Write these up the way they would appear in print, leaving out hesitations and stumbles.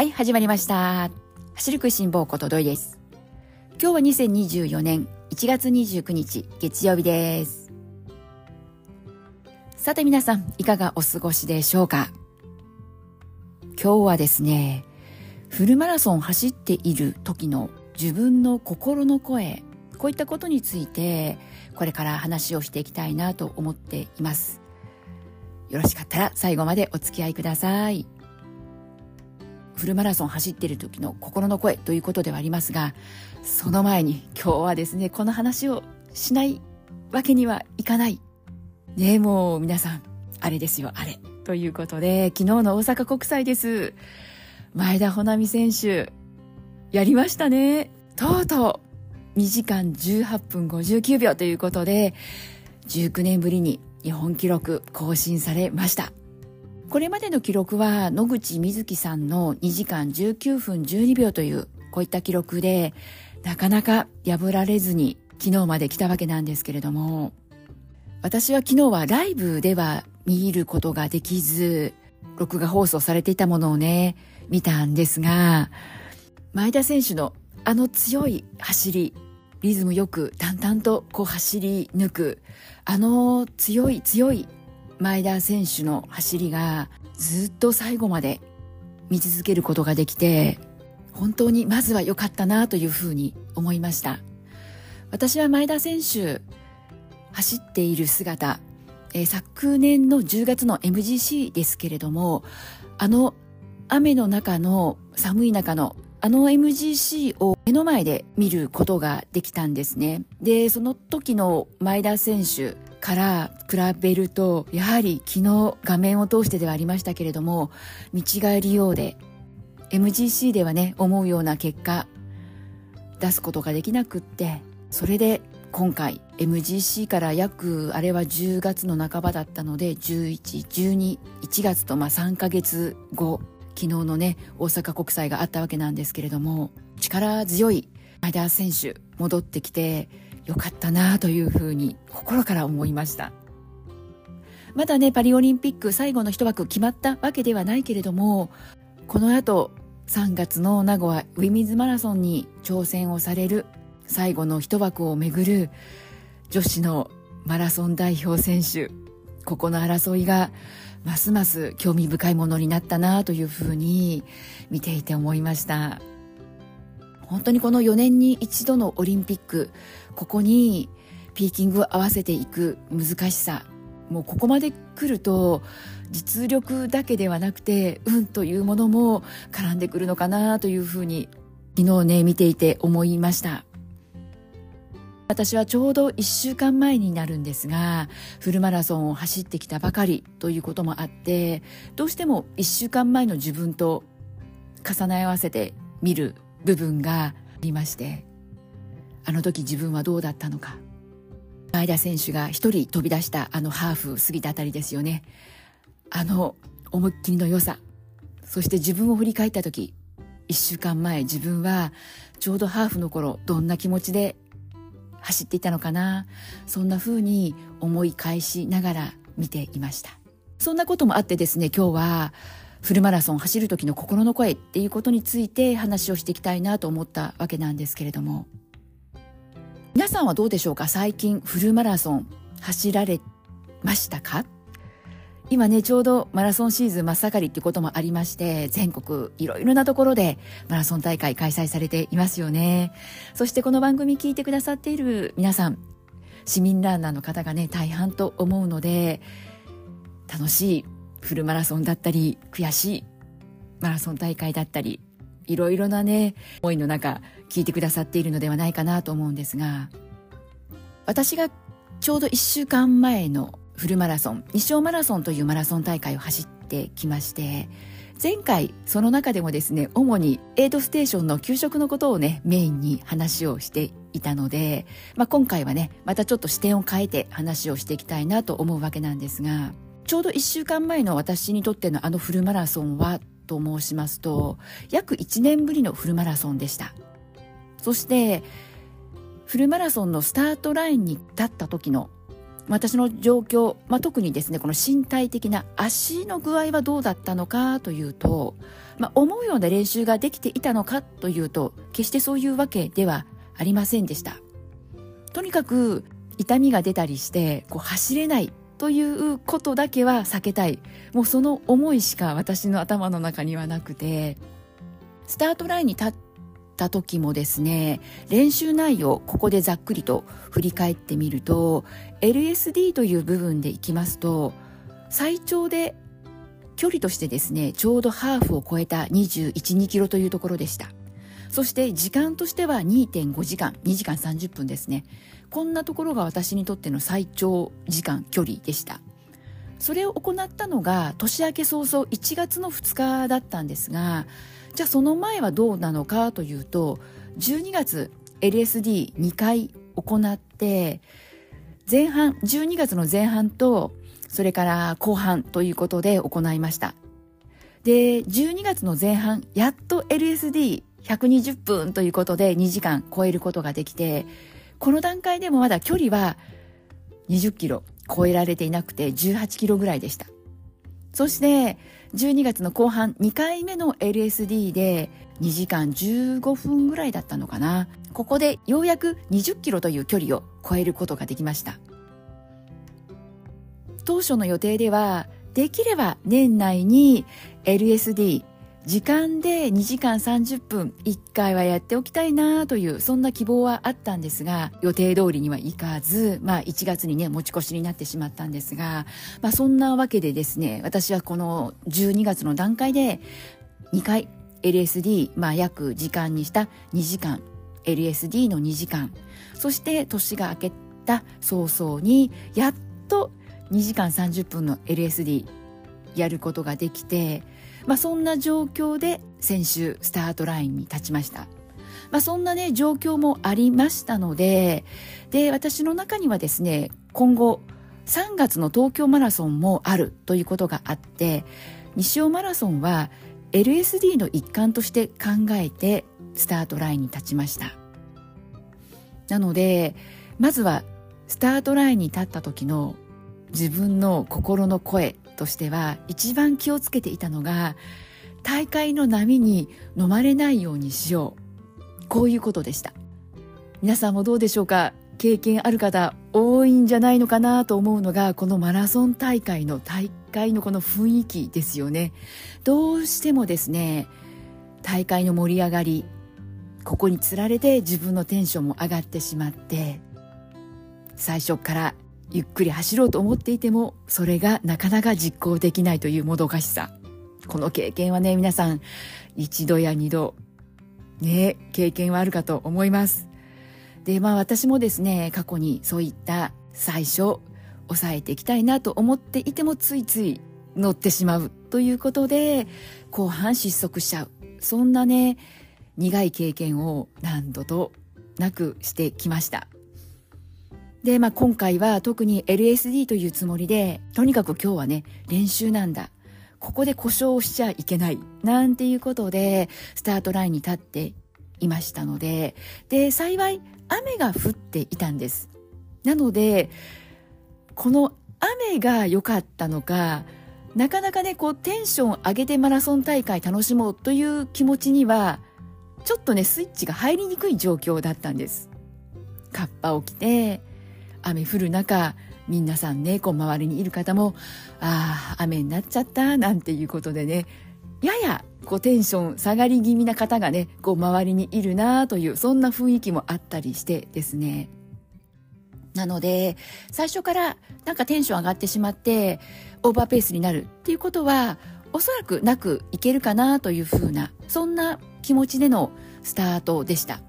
はい、始まりました。走る食いしん坊ことどいです。今日は2024年1月29日月曜日です。さて皆さん、いかがお過ごしでしょうか。今日はですね、フルマラソン走っている時の自分の心の声、こういったことについてこれから話をしていきたいなと思っています。よろしかったら最後までお付き合いください。フルマラソン走っている時の心の声ということではありますが、その前に今日はですね、この話をしないわけにはいかないね。もう皆さんあれですよ、あれということで、昨日の大阪国際です。前田穂南選手やりましたね。とうとう2時間18分59秒ということで、19年ぶりに日本記録更新されました。これまでの記録は野口みずきさんの2時間19分12秒というこういった記録で、なかなか破られずに昨日まで来たわけなんですけれども、私は昨日はライブでは見ることができず、録画放送されていたものをね見たんですが、前田選手のあの強い走り、リズムよく淡々とこう走り抜く、あの強い前田選手の走りがずっと最後まで見続けることができて、本当にまずは良かったなというふうに思いました。私は前田選手走っている姿、昨年の10月の MGC ですけれども、あの雨の中の寒い中のあの MGC を目の前で見ることができたんですね。で、その時の前田選手から比べると、やはり昨日画面を通してではありましたけれども、見違えるようで、 MGC ではね思うような結果出すことができなくって、それで今回 MGC から約あれは10月の半ばだったので、11、12、1月と3ヶ月後、昨日のね大阪国際があったわけなんですけれども、力強い前田選手戻ってきてよかったなというふうに心から思いました。まだねパリオリンピック最後の一枠決まったわけではないけれども、この後3月の名古屋ウィミズマラソンに挑戦をされる、最後の一枠をめぐる女子のマラソン代表選手、ここの争いがますます興味深いものになったなというふうに見ていて思いました。本当にこの4年に一度のオリンピック、ここにピーキングを合わせていく難しさ、もうここまで来ると実力だけではなくて運というものも絡んでくるのかなというふうに昨日ね見ていて思いました。私はちょうど1週間前になるんですが、フルマラソンを走ってきたばかりということもあって、どうしても1週間前の自分と重ね合わせて見る部分がありまして、あの時自分はどうだったのか。前田選手が一人飛び出したあのハーフ過ぎたあたりですよね、あの思いっきりの良さ、そして自分を振り返った時、1週間前自分はちょうどハーフの頃どんな気持ちで走っていたのかな、そんな風に思い返しながら見ていました。そんなこともあってですね、今日はフルマラソン走る時の心の声っていうことについて話をしていきたいなと思ったわけなんですけれども、皆さんはどうでしょうか。最近フルマラソン走られましたか。今ねちょうどマラソンシーズン真っ盛りっていうこともありまして、全国いろいろなところでマラソン大会開催されていますよね。そしてこの番組聞いてくださっている皆さん、市民ランナーの方がね大半と思うので、楽しいフルマラソンだったり、悔しいマラソン大会だったり、いろいろなね思いの中聞いてくださっているのではないかなと思うんですが、私がちょうど1週間前のフルマラソン日照マラソンというマラソン大会を走ってきまして、前回その中でもですね、主にエイドステーションの給食のことをねメインに話をしていたので、今回はねまたちょっと視点を変えて話をしていきたいなと思うわけなんですが、ちょうど1週間前の私にとってのあのフルマラソンはと申しますと、約1年ぶりのフルマラソンでした。そしてフルマラソンのスタートラインに立った時の私の状況、特にですねこの身体的な足の具合はどうだったのかというと、思うような練習ができていたのかというと決してそういうわけではありませんでした。とにかく痛みが出たりして走れないということだけは避けたい、もうその思いしか私の頭の中にはなくて、スタートラインに立った時もですね、練習内容ここでざっくりと振り返ってみると LSD という部分でいきますと、最長で距離としてですねちょうどハーフを超えた 21,2 キロというところでした。そして時間としては 2.5 時間、2時間30分ですね。こんなところが私にとっての最長時間距離でした。それを行ったのが年明け早々1月の2日だったんですが、じゃあその前はどうなのかというと、12月 LSD2 回行って、前半12月の前半とそれから後半ということで行いました。で12月の前半やっと LSD120 分ということで2時間超えることができて、この段階でもまだ距離は20キロ超えられていなくて18キロぐらいでした。そして12月の後半2回目の LSD で2時間15分ぐらいだったのかな。ここでようやく20キロという距離を超えることができました。当初の予定ではできれば年内に LSD 時間で2時間30分1回はやっておきたいなというそんな希望はあったんですが、予定通りにはいかず、1月にね持ち越しになってしまったんですが、そんなわけでですね、私はこの12月の段階で2回 LSD、約時間にした2時間 LSD の2時間、そして年が明けた早々にやっと2時間30分の LSD やることができて、そんな状況で先週スタートラインに立ちました。そんなね状況もありましたので、私の中にはですね、今後3月の東京マラソンもあるということがあって、西尾マラソンは LSD の一環として考えてスタートラインに立ちました。なので、まずはスタートラインに立った時の自分の心の声としては一番気をつけていたのが、大会の波に飲まれないようにしよう、こういうことでした。皆さんもどうでしょうか。経験ある方多いんじゃないのかなと思うのが、このマラソン大会のこの雰囲気ですよね。どうしてもですね、大会の盛り上がり、ここにつられて自分のテンションも上がってしまって、最初からゆっくり走ろうと思っていてもそれがなかなか実行できないというもどかしさ、この経験はね皆さん一度や二度ね経験はあるかと思います。で私もですね、過去にそういった最初抑えていきたいなと思っていてもついつい乗ってしまうということで後半失速しちゃう、そんなね苦い経験を何度となくしてきました。で今回は特に LSD というつもりで、とにかく今日はね練習なんだ、ここで故障をしちゃいけないなんていうことでスタートラインに立っていましたので、幸い雨が降っていたんです。なのでこの雨が良かったのか、なかなかねテンション上げてマラソン大会楽しもうという気持ちにはちょっとねスイッチが入りにくい状況だったんです。カッパを着て雨降る中、皆さんね周りにいる方も雨になっちゃったなんていうことでね、ややテンション下がり気味な方がね周りにいるなというそんな雰囲気もあったりしてですね、なので最初からテンション上がってしまってオーバーペースになるっていうことはおそらくなくいけるかなというふうな、そんな気持ちでのスタートでした。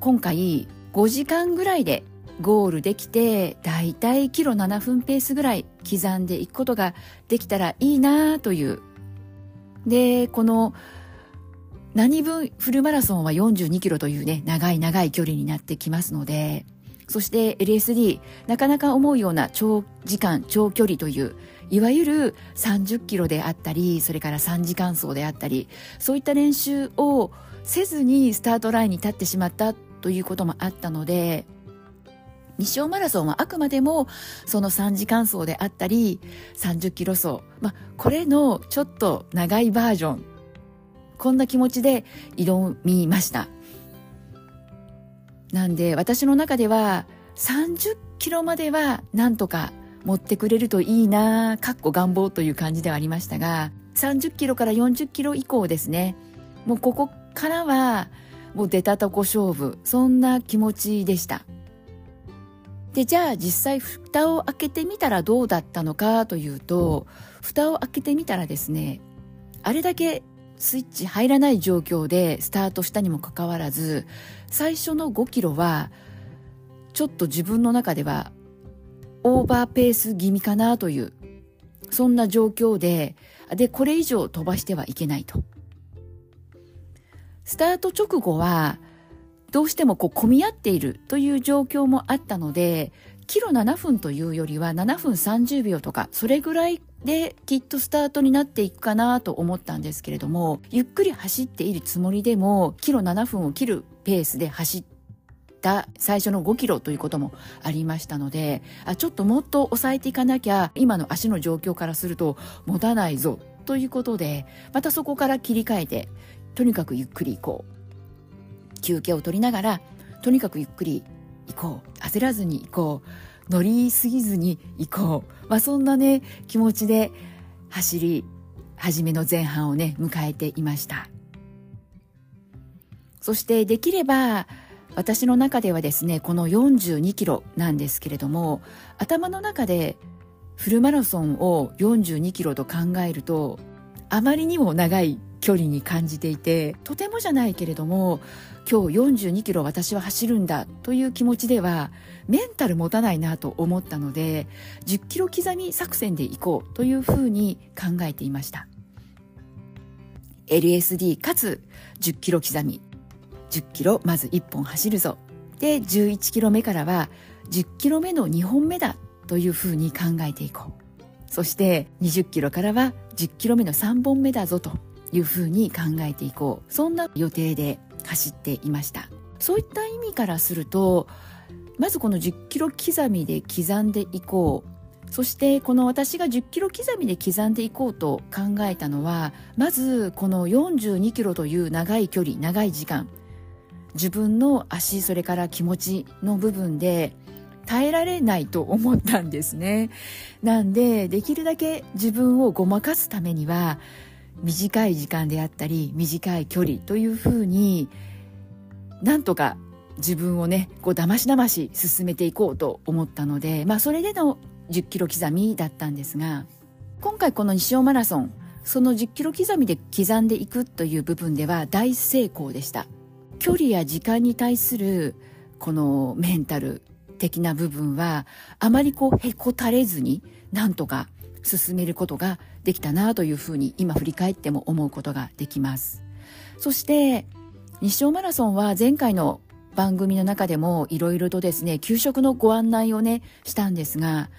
今回5時間ぐらいでゴールできて、だいたいキロ7分ペースぐらい刻んでいくことができたらいいなという。で、この何分フルマラソンは42キロというね、長い距離になってきますので、そして LSD、なかなか思うような長時間、長距離という、いわゆる30キロであったり、それから3時間走であったり、そういった練習をせずにスタートラインに立ってしまったということもあったので、日照マラソンはあくまでもその3時間走であったり30キロ走、これのちょっと長いバージョン、こんな気持ちで挑みました。なんで私の中では30キロまではなんとか持ってくれるといいなぁ願望という感じではありましたが、30キロから40キロ以降ですね、もうここからはもう出たとこ勝負、そんな気持ちでした。で、じゃあ実際蓋を開けてみたらどうだったのかというと、蓋を開けてみたらですね、あれだけスイッチ入らない状況でスタートしたにもかかわらず、最初の5キロはちょっと自分の中ではオーバーペース気味かなという、そんな状況で、これ以上飛ばしてはいけないと。スタート直後はどうしても混み合っているという状況もあったので、キロ7分というよりは7分30秒とか、それぐらいできっとスタートになっていくかなと思ったんですけれども、ゆっくり走っているつもりでもキロ7分を切るペースで走った最初の5キロということもありましたので、ちょっともっと抑えていかなきゃ今の足の状況からすると持たないぞということで、またそこから切り替えて、とにかくゆっくり行こう、休憩を取りながらとにかくゆっくり行こう、焦らずに行こう、乗りすぎずに行こう、そんなね気持ちで走り始めの前半をね迎えていました。そしてできれば私の中ではですね、この42キロなんですけれども、頭の中でフルマラソンを42キロと考えるとあまりにも長い距離に感じていて、とてもじゃないけれども今日42キロ私は走るんだという気持ちではメンタル持たないなと思ったので、10キロ刻み作戦で行こうというふうに考えていました。 LSD かつ10キロ刻み、10キロまず1本走るぞ、で11キロ目からは10キロ目の2本目だというふうに考えていこう、そして20キロからは10キロ目の3本目だぞというふうに考えていこう、そんな予定で走っていました。そういった意味からすると、まずこの10キロ刻みで刻んでいこう、そしてこの私が10キロ刻みで刻んでいこうと考えたのは、まずこの42キロという長い距離、長い時間、自分の足、それから気持ちの部分で耐えられないと思ったんですね。なんでできるだけ自分をごまかすためには、短い時間であったり短い距離というふうに、なんとか自分をねだましだまし進めていこうと思ったので、それでの10キロ刻みだったんですが、今回この日照マラソン、その10キロ刻みで刻んでいくという部分では大成功でした。距離や時間に対するこのメンタル的な部分はあまりへこたれずになんとか進めることができたなというふうに、今振り返っても思うことができます。そして日照マラソンは前回の番組の中でもいろいろとですね、給食のご案内をねしたんですが、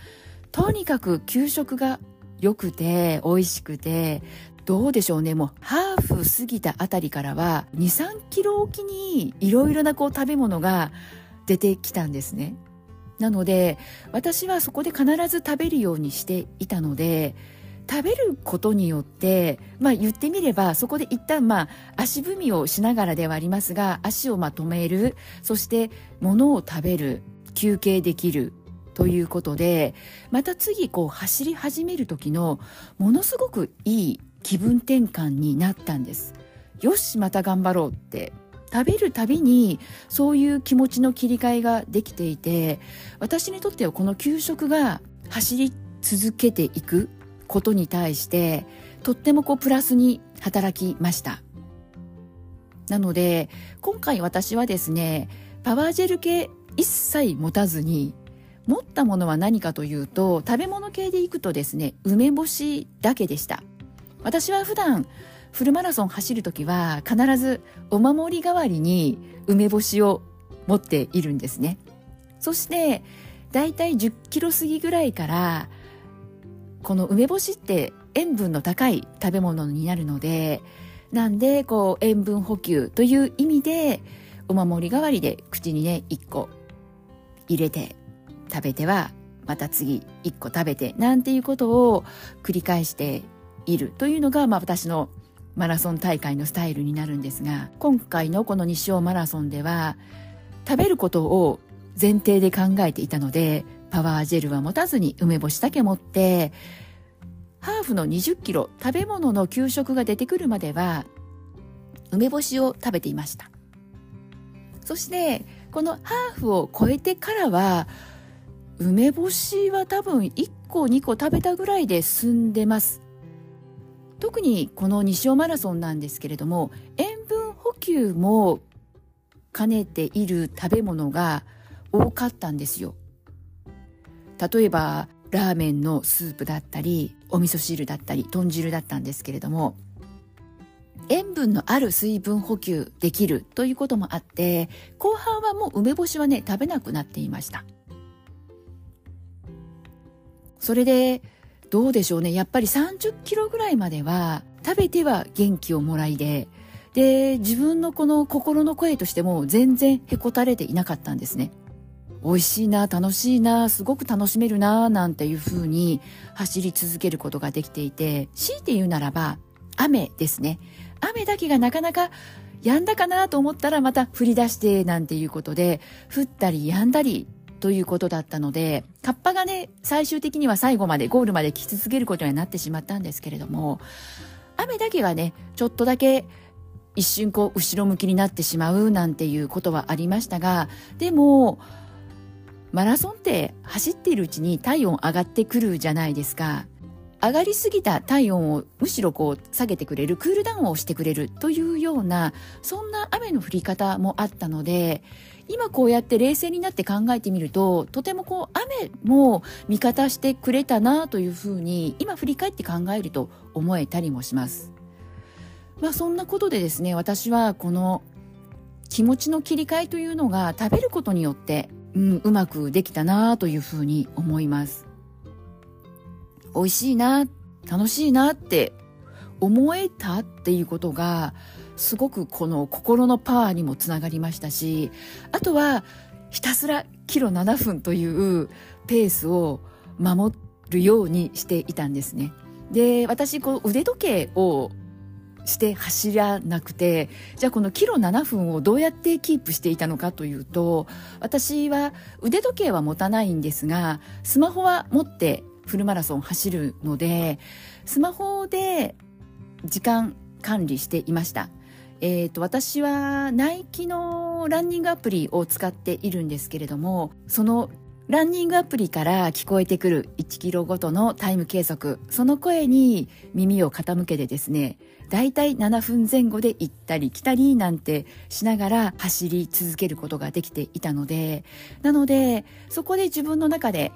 とにかく給食が良くて美味しくて、どうでしょうね、もうハーフ過ぎたあたりからは 2,3 キロおきにいろいろな食べ物が出てきたんですね。なので私はそこで必ず食べるようにしていたので、食べることによって、言ってみればそこで一旦足踏みをしながらではありますが、足を止める、そして物を食べる、休憩できるということで、また次走り始める時のものすごくいい気分転換になったんです。よしまた頑張ろうって、食べるたびにそういう気持ちの切り替えができていて、私にとってはこの給食が走り続けていくことに対してとってもプラスに働きました。なので今回私はですね、パワージェル系一切持たずに、持ったものは何かというと、食べ物系でいくとですね、梅干しだけでした。私は普段フルマラソン走るときは必ずお守り代わりに梅干しを持っているんですね。そしてだいたい10キロ過ぎぐらいから、この梅干しって塩分の高い食べ物になるので、なんで塩分補給という意味でお守り代わりで口にね1個入れて食べてはまた次1個食べてなんていうことを繰り返しているというのが、私のマラソン大会のスタイルになるんですが、今回のこの西尾マラソンでは食べることを前提で考えていたので、パワージェルは持たずに梅干しだけ持って、ハーフの20キロ食べ物の給食が出てくるまでは梅干しを食べていました。そしてこのハーフを超えてからは梅干しは多分1個2個食べたぐらいで済んでます。特にこの西尾マラソンなんですけれども、塩分補給も兼ねている食べ物が多かったんですよ。例えばラーメンのスープだったり、お味噌汁だったり、豚汁だったんですけれども、塩分のある水分補給できるということもあって、後半はもう梅干しはね食べなくなっていました。それでどうでしょうね、やっぱり30キロぐらいまでは食べては元気をもらいで自分のこの心の声としても全然へこたれていなかったんですね。美味しいな、楽しいな、すごく楽しめるななんていう風に走り続けることができていて、強いて言うならば雨ですね。雨だけがなかなか止んだかなと思ったらまた降り出してなんていうことで、降ったり止んだりということだったので、カッパがね最終的には最後までゴールまで来続けることになってしまったんですけれども、雨だけがねちょっとだけ一瞬こう後ろ向きになってしまうなんていうことはありましたが、でもマラソンって走っているうちに体温上がってくるじゃないですか。上がりすぎた体温をむしろこう下げてくれる、クールダウンをしてくれるというような、そんな雨の降り方もあったので、今こうやって冷静になって考えてみると、とてもこう雨も味方してくれたなというふうに今振り返って考えると思えたりもします。そんなことでですね、私はこの気持ちの切り替えというのが食べることによって、うまくできたなというふうに思います。美味しいな、楽しいなって思えたっていうことがすごくこの心のパワーにもつながりましたし、あとはひたすらキロ7分というペースを守るようにしていたんですね。で、私こう腕時計をして走らなくて、じゃあこのキロ7分をどうやってキープしていたのかというと、私は腕時計は持たないんですが、スマホは持ってフルマラソン走るのでスマホで時間管理していました。私はナイキのランニングアプリを使っているんですけれども、そのランニングアプリから聞こえてくる1キロごとのタイム計測、その声に耳を傾けてですね、だいたい7分前後で行ったり来たりなんてしながら走り続けることができていたので、なのでそこで自分の中で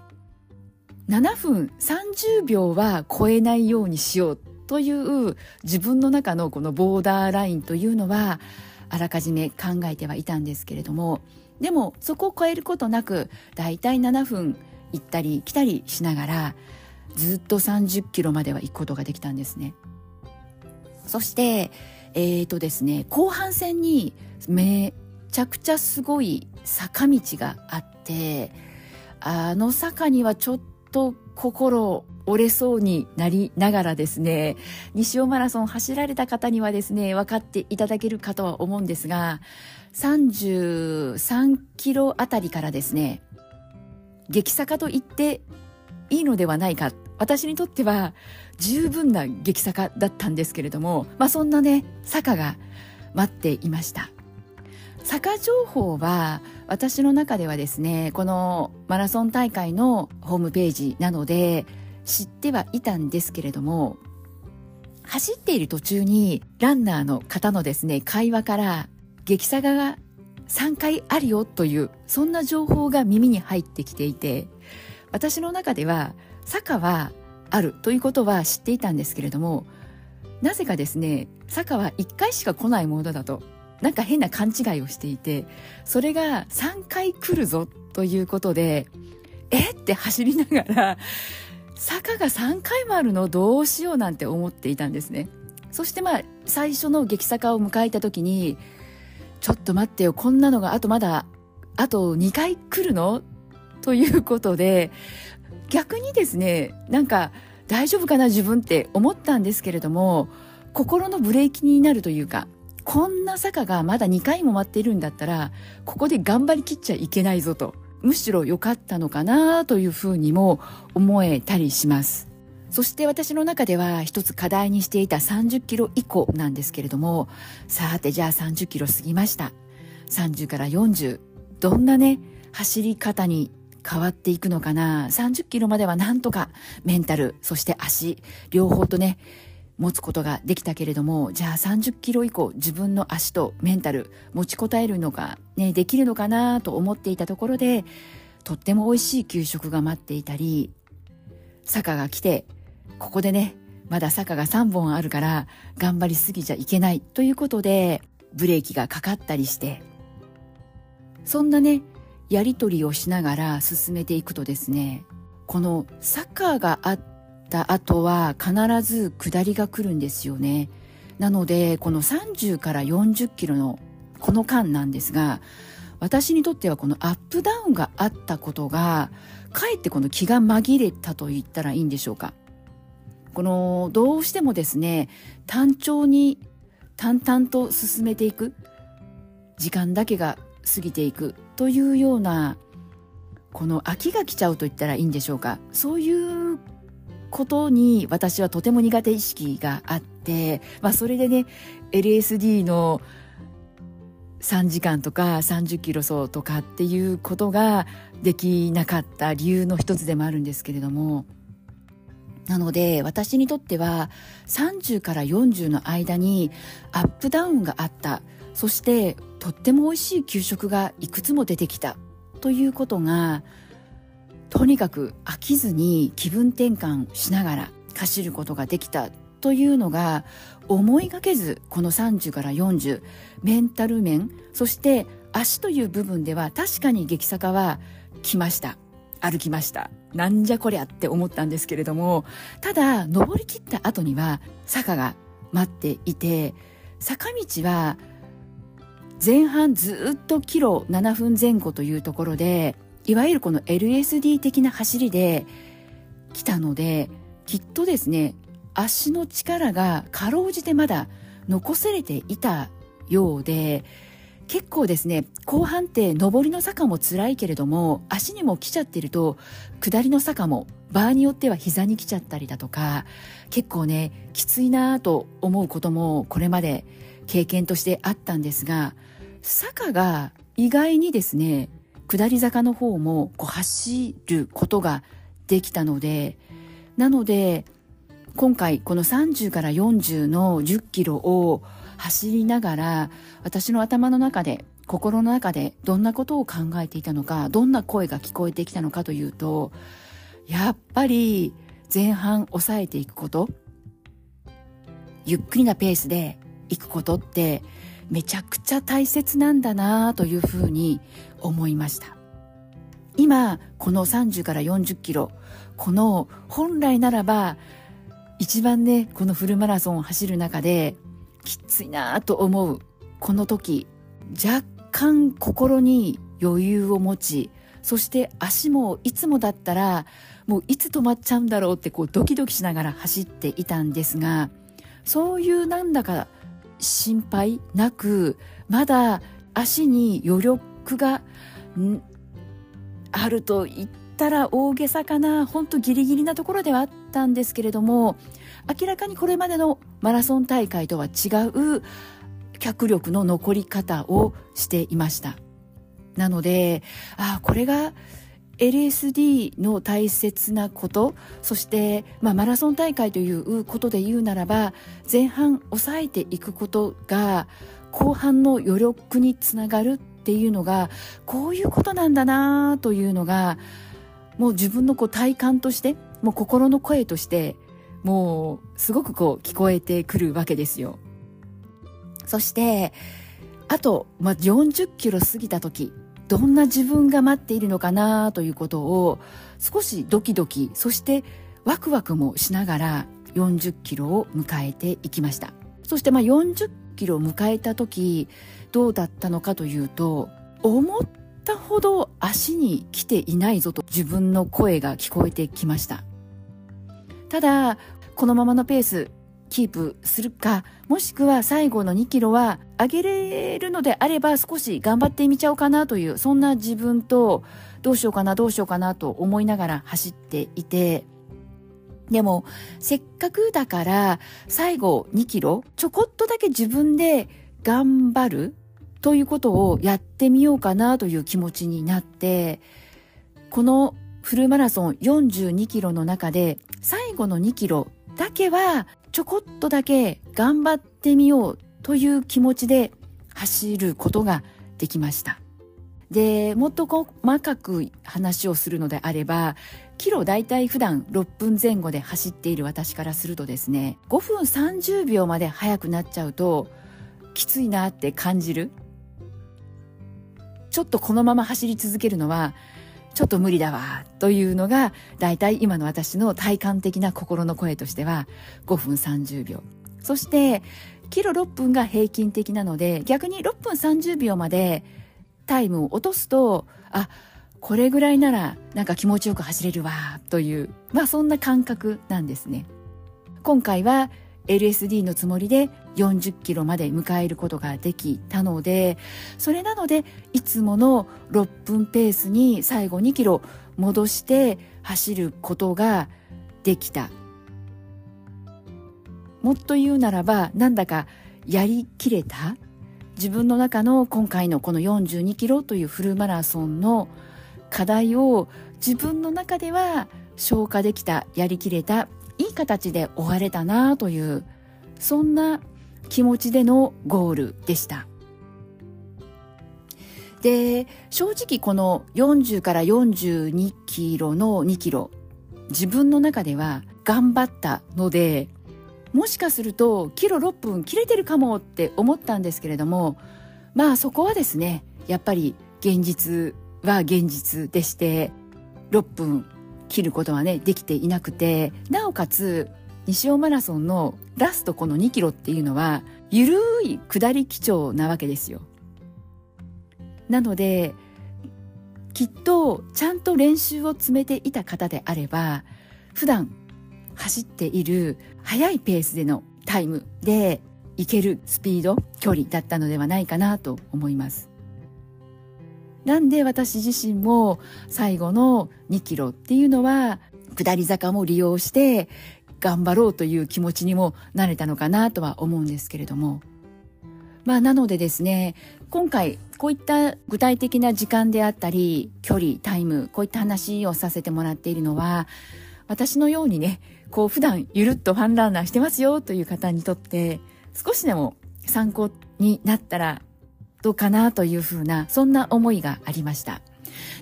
7分30秒は超えないようにしようという自分の中のこのボーダーラインというのはあらかじめ考えてはいたんですけれども、でもそこを超えることなくだいたい7分行ったり来たりしながらずっと30キロまでは行くことができたんですね。そしてですね、後半戦にめちゃくちゃすごい坂道があって、あの坂にはちょっと心折れそうになりながらですね、西尾マラソン走られた方にはですね分かっていただけるかとは思うんですが、33キロあたりからですね、激坂と言っていいのではないか、私にとっては十分な激坂だったんですけれども、そんなね坂が待っていました。坂情報は私の中ではですね、このマラソン大会のホームページなので知ってはいたんですけれども、走っている途中にランナーの方のですね会話から激坂が3回あるよという、そんな情報が耳に入ってきていて、私の中では坂はあるということは知っていたんですけれども、なぜかですね坂は1回しか来ないものだとなんか変な勘違いをしていて、それが3回来るぞということでって走りながら、坂が3回もあるのどうしようなんて思っていたんですね。そして最初の激坂を迎えた時に、ちょっと待ってよ、こんなのがあと2回来るのということで、逆にですね、なんか大丈夫かな自分って思ったんですけれども、心のブレーキになるというか、こんな坂がまだ2回も待っているんだったら、ここで頑張りきっちゃいけないぞと、むしろ良かったのかなというふうにも思えたりします。そして私の中では一つ課題にしていた30キロ以降なんですけれども、さてじゃあ30キロ過ぎました、30から40、どんなね走り方に変わっていくのかな。30キロまではなんとかメンタル、そして足両方とね持つことができたけれども、じゃあ30キロ以降自分の足とメンタル持ちこたえるのが、ね、できるのかなと思っていたところで、とっても美味しい給食が待っていたり、坂が来てここでねまだ坂が3本あるから頑張りすぎちゃいけないということでブレーキがかかったりして、そんなねやり取りをしながら進めていくとですね、この坂があった後は必ず下りが来るんですよね。なのでこの30から40キロのこの間なんですが、私にとってはこのアップダウンがあったことがかえってこの気が紛れたと言ったらいいんでしょうか。このどうしてもですね、単調に淡々と進めていく時間だけが過ぎていくというような、この飽きが来ちゃうと言ったらいいんでしょうか、そういうことに私はとても苦手意識があって、それでね LSD の3時間とか30キロ走とかっていうことができなかった理由の一つでもあるんですけれども、なので私にとっては30から40の間にアップダウンがあった、そしてとっても美味しい給食がいくつも出てきたということが、とにかく飽きずに気分転換しながら走ることができたというのが、思いがけずこの30から40、メンタル面、そして足という部分では確かに激坂は来ました、歩きました、なんじゃこりゃって思ったんですけれども、ただ登り切った後には坂が待っていて、坂道は前半ずっとキロ7分前後というところで、いわゆるこの LSD 的な走りで来たので、きっとですね足の力がかろうじてまだ残されていたようで、結構ですね後半って上りの坂も辛いけれども足にも来ちゃってると、下りの坂も場合によっては膝に来ちゃったりだとか、結構ねきついなと思うこともこれまで経験としてあったんですが、坂が意外にですね下り坂の方もこう走ることができたので、なので今回この30から40の10キロを走りながら、私の頭の中で心の中でどんなことを考えていたのか、どんな声が聞こえてきたのかというと、やっぱり前半抑えていくこと、ゆっくりなペースで行くことってめちゃくちゃ大切なんだなというふうに思いました。今この30から40キロ、この本来ならば一番ねこのフルマラソンを走る中できついなと思うこの時、若干心に余裕を持ち、そして足もいつもだったらもういつ止まっちゃうんだろうってこうドキドキしながら走っていたんですが、そういうなんだか心配なく、まだ足に余力があると言ったら大げさかな、ほんとギリギリなところではあったんですけれども、明らかにこれまでのマラソン大会とは違う脚力の残り方をしていました。なのでこれが LSD の大切なこと、そして、マラソン大会ということで言うならば、前半抑えていくことが後半の余力につながるっていうのが、こういうことなんだなというのが、もう自分のこう体感として、もう心の声としてもうすごくこう聞こえてくるわけですよ。そしてあと、40キロ過ぎた時どんな自分が待っているのかなということを、少しドキドキ、そしてワクワクもしながら40キロを迎えていきました。そして40キロを迎えた時どうだったのかというと、思っったほど足に来ていないぞと自分の声が聞こえてきました。ただこのままのペースキープするか、もしくは最後の2キロは上げれるのであれば少し頑張ってみちゃおうかなという、そんな自分とどうしようかなと思いながら走っていて、でもせっかくだから最後2キロちょこっとだけ自分で頑張るということをやってみようかなという気持ちになって、このフルマラソン42キロの中で最後の2キロだけはちょこっとだけ頑張ってみようという気持ちで走ることができました。で、もっと細かく話をするのであれば、キロだいたい普段6分前後で走っている私からするとですね、5分30秒まで早くなっちゃうときついなって感じる。ちょっとこのまま走り続けるのはちょっと無理だわというのがだいたい今の私の体感的な心の声としては5分30秒。そしてキロ6分が平均的なので、逆に6分30秒までタイムを落とすと、あ、これぐらいならなんか気持ちよく走れるわという、そんな感覚なんですね。今回は LSD のつもりで40キロまで迎えることができたので、それなのでいつもの6分ペースに最後2キロ戻して走ることができた。もっと言うならば、なんだかやりきれた、自分の中の今回のこの42キロというフルマラソンの課題を自分の中では消化できた、やりきれた、いい形で終われたなという、そんな気持ちでのゴールでした。で、正直この40から42キロの2キロ自分の中では頑張ったので、もしかするとキロ6分切れてるかもって思ったんですけれども、そこはですね、やっぱり現実は現実でして、6分切ることはねできていなくて、なおかつ西尾マラソンのラストこの2キロっていうのはゆるい下り基調なわけですよ。なのできっとちゃんと練習を詰めていた方であれば、普段走っている速いペースでのタイムで行けるスピード、距離だったのではないかなと思います。なんで私自身も最後の2キロっていうのは下り坂も利用して頑張ろうという気持ちにもなれたのかなとは思うんですけれども、なのでですね、今回こういった具体的な時間であったり距離、タイム、こういった話をさせてもらっているのは、私のようにね、こう普段ゆるっとファンランナーしてますよという方にとって少しでも参考になったらどうかなというふうな、そんな思いがありました。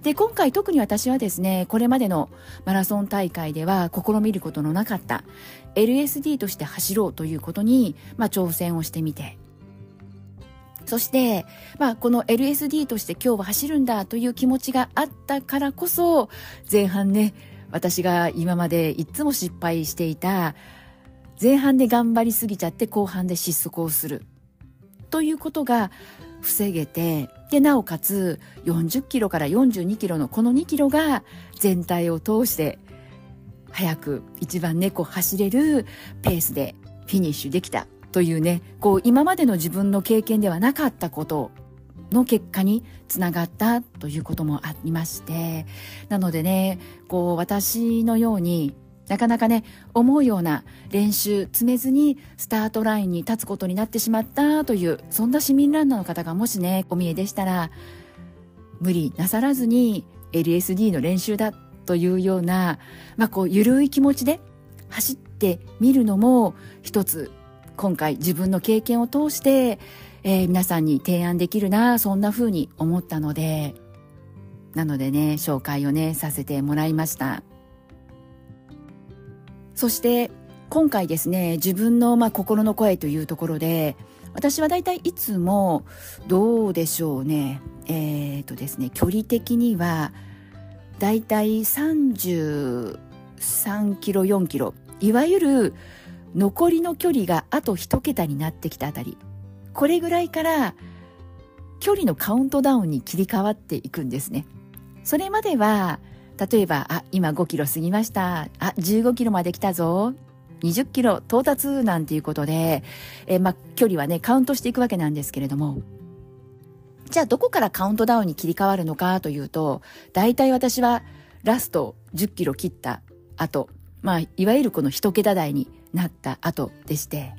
で、今回特に私はですね、これまでのマラソン大会では試みることのなかった LSD として走ろうということに、挑戦をしてみて、そして、この LSD として今日は走るんだという気持ちがあったからこそ、前半ね、私が今までいつも失敗していた、前半で頑張りすぎちゃって後半で失速をするということが防げて、でなおかつ40キロから42キロのこの2キロが全体を通して早く一番ね、こう走れるペースでフィニッシュできたというね、こう今までの自分の経験ではなかったことの結果につながったということもありまして、なのでね、こう私のようになかなかね、思うような練習詰めずにスタートラインに立つことになってしまったという、そんな市民ランナーの方がもしねお見えでしたら、無理なさらずに LSD の練習だというような、こうゆるい気持ちで走ってみるのも一つ、今回自分の経験を通して皆さんに提案できるな、そんな風に思ったので、なのでね、紹介をねさせてもらいました。そして今回ですね、自分の心の声というところで、私はだいたいいつもどうでしょうね、ですね、距離的にはだいたい33キロ、4キロ、いわゆる残りの距離があと一桁になってきたあたり、これぐらいから距離のカウントダウンに切り替わっていくんですね。それまでは例えば今5キロ過ぎました、15キロまで来たぞ、20キロ到達なんていうことで、距離はねカウントしていくわけなんですけれども、じゃあどこからカウントダウンに切り替わるのかというと、大体私はラスト10キロ切った後、いわゆるこの一桁台になった後でして、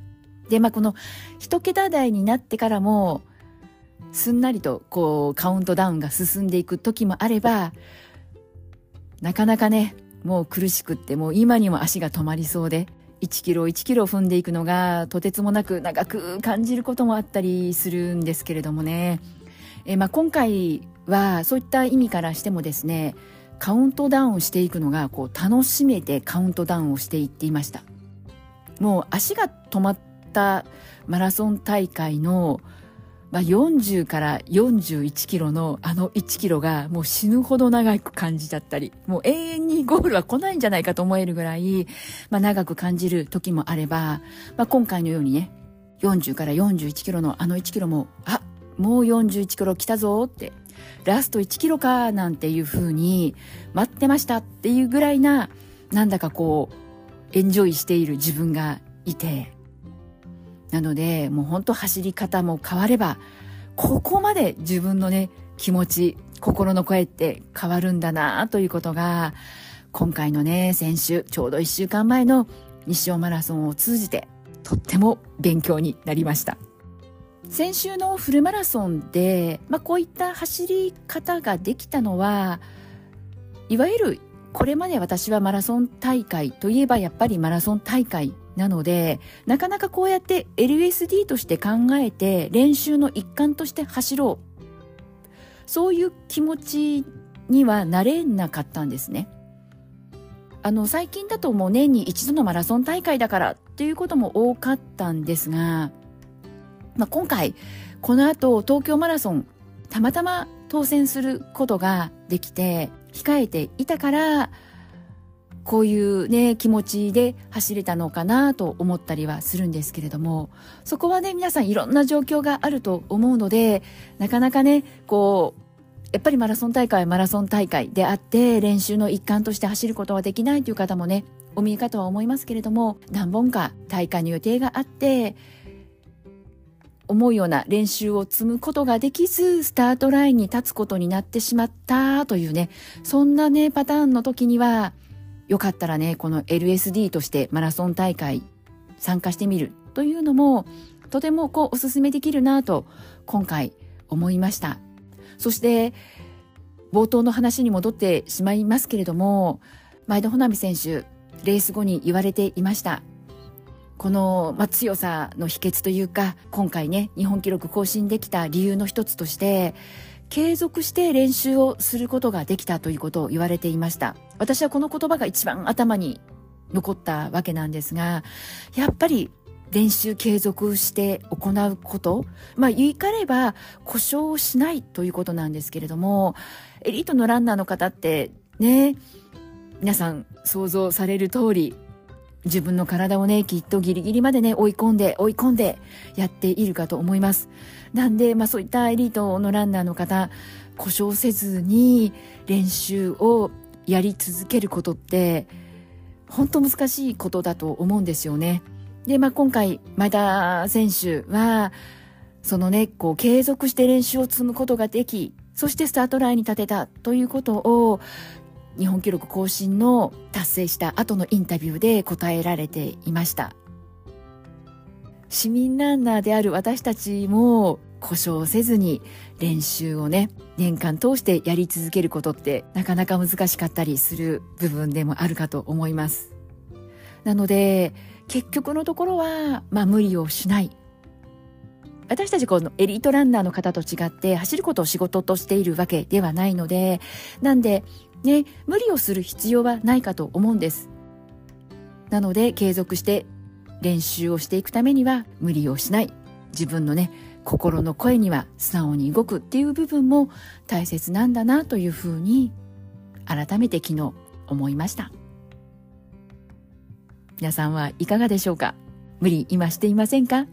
で、この一桁台になってからもすんなりとこうカウントダウンが進んでいく時もあれば、なかなかねもう苦しくって、もう今にも足が止まりそうで、1キロ1キロ踏んでいくのがとてつもなく長く感じることもあったりするんですけれどもね。今回はそういった意味からしてもですね、カウントダウンしていくのがこう楽しめてカウントダウンをしていっていました。もう足が止まったマラソン大会の、40から41キロの1キロがもう死ぬほど長く感じちゃったり、もう永遠にゴールは来ないんじゃないかと思えるぐらい、長く感じる時もあれば、今回のようにね40から41キロの1キロも、もう41キロ来たぞって、ラスト1キロかなんていう風に待ってましたっていうぐらいな、なんだかこうエンジョイしている自分がいて、なのでもう本当走り方も変われば、ここまで自分のね気持ち、心の声って変わるんだなということが、今回のね先週ちょうど1週間前の西尾マラソンを通じてとっても勉強になりました。先週のフルマラソンで、こういった走り方ができたのは、いわゆるこれまで私はマラソン大会といえばやっぱりマラソン大会なので、なかなかこうやって LSD として考えて練習の一環として走ろう、そういう気持ちにはなれなかったんですね。最近だともう年に一度のマラソン大会だからっていうことも多かったんですが、今回この後東京マラソンたまたま当選することができて控えていたから、こういうね気持ちで走れたのかなと思ったりはするんですけれども、そこはね皆さんいろんな状況があると思うので、なかなかねこうやっぱりマラソン大会はマラソン大会であって、練習の一環として走ることはできないという方もねお見えかとは思いますけれども、何本か大会の予定があって思うような練習を積むことができず、スタートラインに立つことになってしまったというね、そんなねパターンの時には、よかったらねこの LSD としてマラソン大会参加してみるというのもとてもおすすめできるなと今回思いました。そして冒頭の話に戻ってしまいますけれども、前田穂南選手レース後に言われていました。この、強さの秘訣というか、今回ね日本記録更新できた理由の一つとして、継続して練習をすることができたということを言われていました。私はこの言葉が一番頭に残ったわけなんですが、やっぱり練習継続して行うこと、言い換えれば故障をしないということなんですけれども、エリートのランナーの方ってね、皆さん想像される通り自分の体をねきっとギリギリまでね追い込んでやっているかと思います。なんで、そういったエリートのランナーの方、故障せずに練習をやり続けることって本当難しいことだと思うんですよね。で、今回前田選手はそのね継続して練習を積むことができ、そしてスタートラインに立てたということを日本記録更新の達成した後のインタビューで答えられていました。市民ランナーである私たちも故障せずに練習をね年間通してやり続けることってなかなか難しかったりする部分でもあるかと思います。なので結局のところは、無理をしない、私たちこのエリートランナーの方と違って走ることを仕事としているわけではないので、なんでね、無理をする必要はないかと思うんです。なので継続して練習をしていくためには無理をしない、自分のね心の声には素直に動くっていう部分も大切なんだなというふうに改めて昨日思いました。皆さんはいかがでしょうか。無理今していませんか。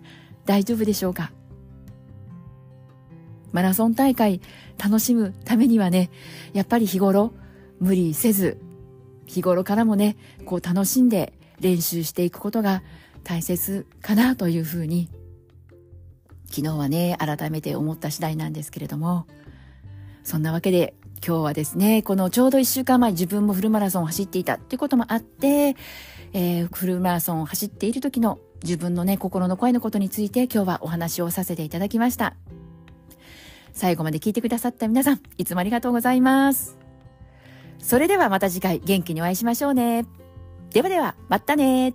大丈夫でしょうか。マラソン大会楽しむためにはね、やっぱり日頃無理せず、日頃からもね、こう楽しんで練習していくことが大切かなというふうに、昨日はね、改めて思った次第なんですけれども、そんなわけで今日はですね、このちょうど1週間前、自分もフルマラソンを走っていたということもあって、フルマラソンを走っている時の自分のね、心の声のことについて今日はお話をさせていただきました。最後まで聞いてくださった皆さん、いつもありがとうございます。それではまた次回元気にお会いしましょうね。ではでは、またね。